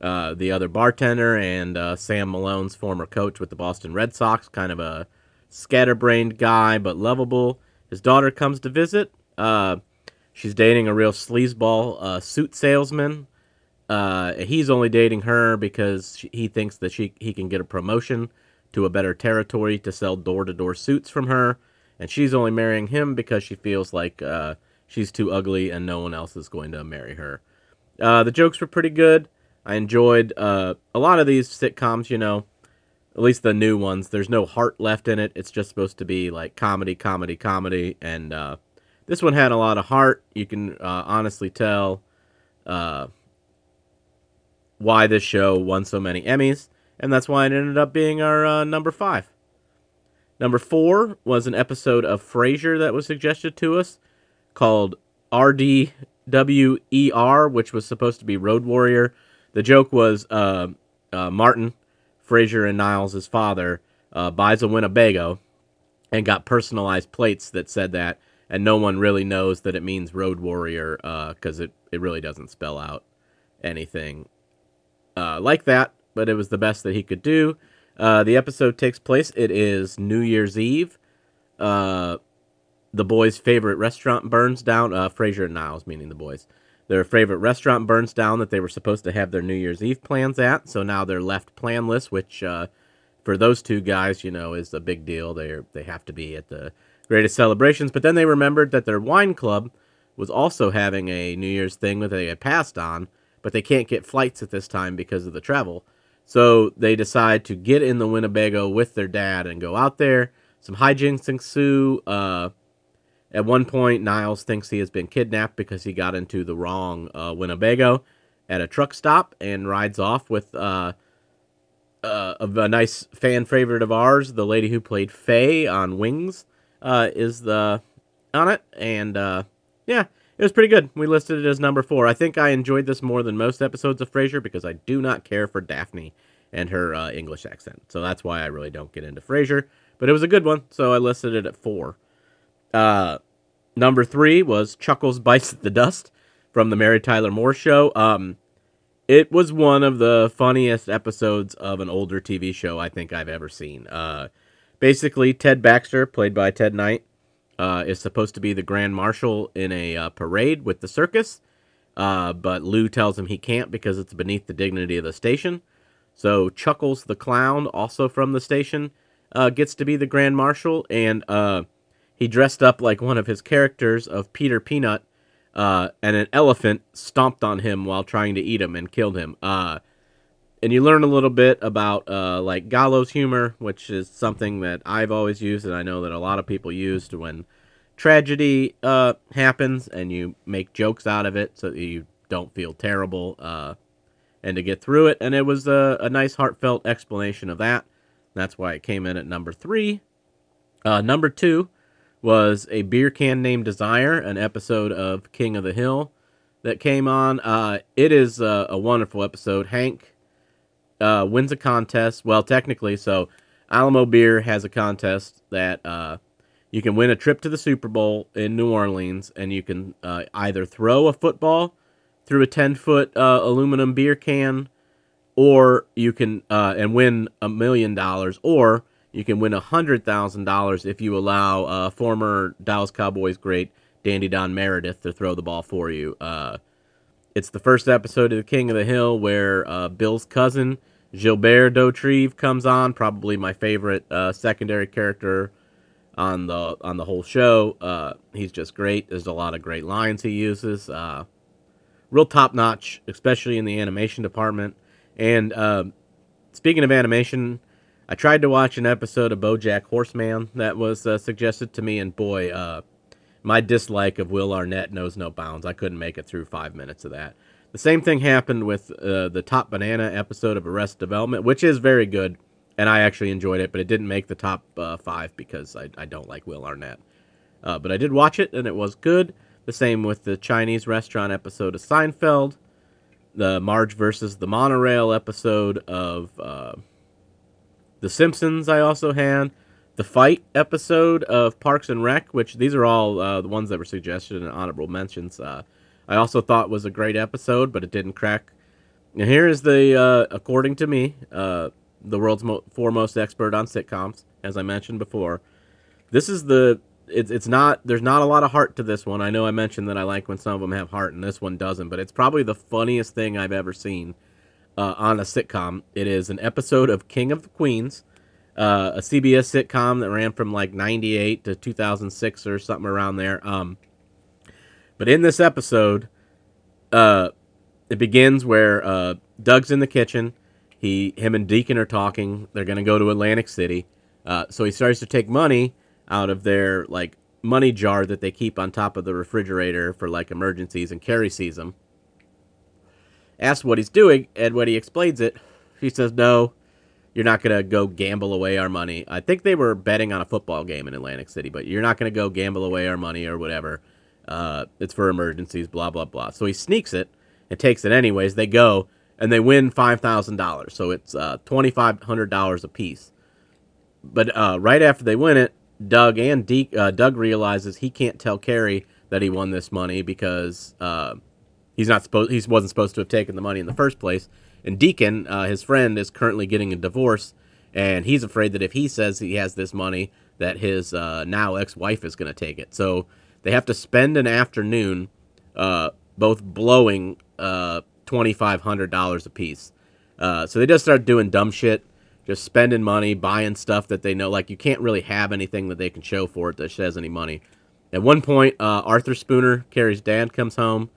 uh, the other bartender and uh, Sam Malone's former coach with the Boston Red Sox, kind of a scatterbrained guy but lovable. His daughter comes to visit. Uh, she's dating a real sleazeball uh, suit salesman. Uh, he's only dating her because she, he thinks that she he can get a promotion to a better territory to sell door-to-door suits from her, and she's only marrying him because she feels like uh, she's too ugly and no one else is going to marry her. Uh, the jokes were pretty good. I enjoyed uh, a lot of these sitcoms, you know, at least the new ones. There's no heart left in it. It's just supposed to be like comedy, comedy, comedy, and uh, This one had a lot of heart. You can uh, honestly tell uh, why this show won so many Emmys, and that's why it ended up being our uh, number five. Number four was an episode of Frasier that was suggested to us called R D W E R, which was supposed to be Road Warrior. The joke was uh, uh, Martin, Frasier and Niles' father, uh, buys a Winnebago and got personalized plates that said that, and no one really knows that it means Road Warrior because uh, it, it really doesn't spell out anything uh, like that, but it was the best that he could do. Uh, the episode takes place, it is New Year's Eve. Uh, the boys' favorite restaurant burns down, uh, Frasier and Niles, meaning the boys. Their favorite restaurant burns down that they were supposed to have their New Year's Eve plans at, so now they're left planless, which uh, for those two guys, you know, is a big deal. They they have to be at the greatest celebrations, but then they remembered that their wine club was also having a New Year's thing that they had passed on, but they can't get flights at this time because of the travel. So they decide to get in the Winnebago with their dad and go out there. Some hijinks ensue. Uh, at one point, Niles thinks he has been kidnapped because he got into the wrong uh, Winnebago at a truck stop and rides off with uh, uh, a nice fan favorite of ours. The lady who played Faye on Wings uh, is the on it. And uh, yeah, it was pretty good. We listed it as number four. I think I enjoyed this more than most episodes of Frasier because I do not care for Daphne and her uh, English accent. So that's why I really don't get into Frasier. But it was a good one, so I listed it at four. Uh, number three was Chuckles Bites the Dust from the Mary Tyler Moore Show. Um, it was one of the funniest episodes of an older T V show I think I've ever seen. Uh, basically, Ted Baxter, played by Ted Knight, Uh, is supposed to be the Grand Marshal in a uh, parade with the circus, uh, but Lou tells him he can't because it's beneath the dignity of the station. So Chuckles the Clown, also from the station, uh, gets to be the Grand Marshal, and uh, he dressed up like one of his characters of Peter Peanut, uh, and an elephant stomped on him while trying to eat him and killed him. Uh, and you learn a little bit about, uh, like, gallows humor, which is something that I've always used and I know that a lot of people used when tragedy uh, happens and you make jokes out of it so that you don't feel terrible uh, and to get through it. And it was a, a nice heartfelt explanation of that. That's why it came in at number three. Uh, number two was A Beer Can Named Desire, an episode of King of the Hill that came on. Uh, it is a, a wonderful episode. Hank Uh, wins a contest. Well, technically, so Alamo Beer has a contest that uh, you can win a trip to the Super Bowl in New Orleans, and you can uh, either throw a football through a ten-foot uh, aluminum beer can, or you can uh, and win a million dollars, or you can win a hundred thousand dollars if you allow uh, former Dallas Cowboys great Dandy Don Meredith to throw the ball for you. Uh, it's the first episode of The King of the Hill where uh, Bill's cousin Gilbert Dauterive comes on, probably my favorite uh, secondary character on the on the whole show. Uh, he's just great. There's a lot of great lines he uses. Uh, real top-notch, especially in the animation department. And uh, speaking of animation, I tried to watch an episode of BoJack Horseman that was uh, suggested to me, and boy, uh, my dislike of Will Arnett knows no bounds. I couldn't make it through five minutes of that. The same thing happened with uh, the Top Banana episode of Arrested Development, which is very good, and I actually enjoyed it, but it didn't make the top uh, five because I, I don't like Will Arnett. Uh, but I did watch it, and it was good. The same with the Chinese restaurant episode of Seinfeld, the Marge versus the Monorail episode of uh, The Simpsons I also had, the Fight episode of Parks and Rec, which these are all uh, the ones that were suggested in honorable mentions. Uh, I also thought was a great episode, but it didn't crack. And here is the, uh, according to me, uh, the world's mo- foremost expert on sitcoms, as I mentioned before. This is the, it, it's not, there's not a lot of heart to this one. I know I mentioned that I like when some of them have heart, and this one doesn't, but it's probably the funniest thing I've ever seen uh, on a sitcom. It is an episode of King of the Queens, uh, a C B S sitcom that ran from like ninety-eight to two thousand six or something around there. Um, But in this episode, uh, it begins where uh, Doug's in the kitchen. He, him and Deacon are talking. They're going to go to Atlantic City. Uh, so he starts to take money out of their like money jar that they keep on top of the refrigerator for, like, emergencies, and Carrie sees him. Asks what he's doing, and when he explains it, she says, no, you're not going to go gamble away our money. I think they were betting on a football game in Atlantic City, but you're not going to go gamble away our money or whatever. Uh, it's for emergencies, blah, blah, blah. So he sneaks it and takes it anyways. They go, and they win five thousand dollars. So it's uh, two thousand five hundred dollars a piece. But uh, right after they win it, Doug and De- uh, Doug realizes he can't tell Carrie that he won this money because uh, he's not supposed he wasn't supposed to have taken the money in the first place. And Deacon, uh, his friend, is currently getting a divorce, and he's afraid that if he says he has this money, that his uh, now ex-wife is going to take it. So they have to spend an afternoon uh, both blowing uh, two thousand five hundred dollars apiece. Uh, so they just start doing dumb shit. Just spending money, buying stuff that they know. Like, you can't really have anything that they can show for it that says any money. At one point, uh, Arthur Spooner, Carrie's dad, comes home,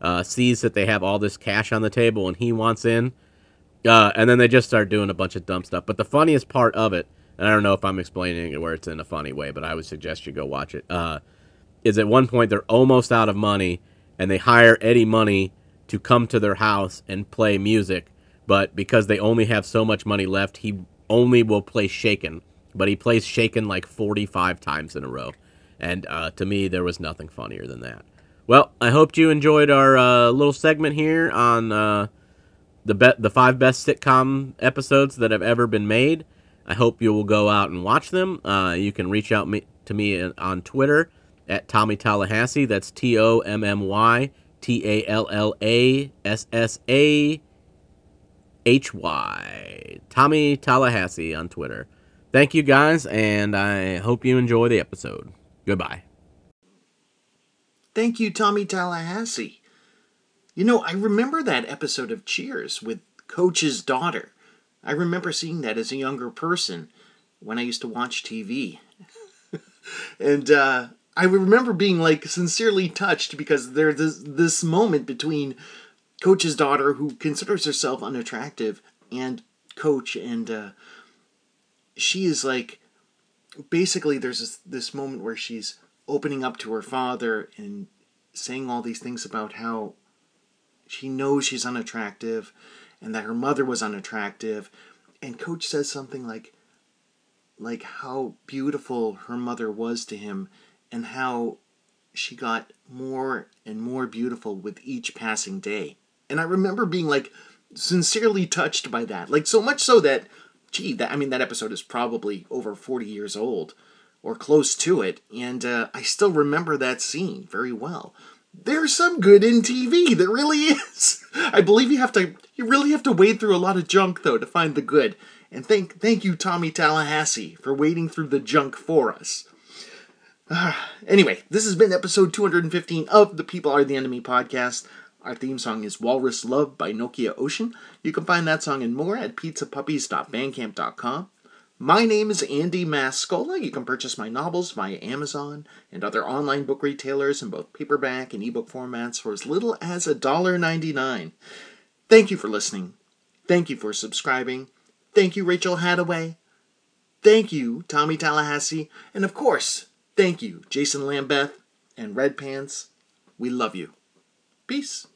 uh, sees that they have all this cash on the table, and he wants in. Uh, and then they just start doing a bunch of dumb stuff. But the funniest part of it, and I don't know if I'm explaining it where it's in a funny way, but I would suggest you go watch it, uh, is at one point they're almost out of money, and they hire Eddie Money to come to their house and play music. But because they only have so much money left, he only will play Shaken. But he plays Shaken like forty-five times in a row. And uh, to me, there was nothing funnier than that. Well, I hope you enjoyed our uh, little segment here on uh, the be- the five best sitcom episodes that have ever been made. I hope you will go out and watch them. Uh, you can reach out me- to me on Twitter at Tommy Tallahassee. That's T O M M Y T A L L A S S A H Y Tommy Tallahassee on Twitter. Thank you guys, and I hope you enjoy the episode. Goodbye. Thank you, Tommy Tallahassee. You know, I remember that episode of Cheers with Coach's Daughter. I remember seeing that as a younger person when I used to watch T V. and uh, I remember being, like, sincerely touched because there's this, this moment between Coach's daughter, who considers herself unattractive, and Coach, and uh, she is like, basically there's this, this moment where she's opening up to her father and saying all these things about how she knows she's unattractive and that her mother was unattractive, and Coach says something like, like how beautiful her mother was to him and how she got more and more beautiful with each passing day. And I remember being, like, sincerely touched by that. Like, so much so that, gee, that, I mean, that episode is probably over forty years old, or close to it, and uh, I still remember that scene very well. There's some good in T V, there really is. I believe you have to, you really have to wade through a lot of junk, though, to find the good. And thank, thank you, Tommy Tallahassee, for wading through the junk for us. Uh, anyway, this has been episode two hundred fifteen of the People Are the Enemy podcast. Our theme song is Walrus Love by Nokia Ocean. You can find that song and more at pizza puppies dot bandcamp dot com. My name is Andy Mascola. You can purchase my novels via Amazon and other online book retailers in both paperback and ebook formats for as little as one dollar and ninety-nine cents. Thank you for listening. Thank you for subscribing. Thank you, Rachel Hathaway. Thank you, Tommy Tallahassee. And of course, thank you, Jason Lambeth and Red Pants. We love you. Peace.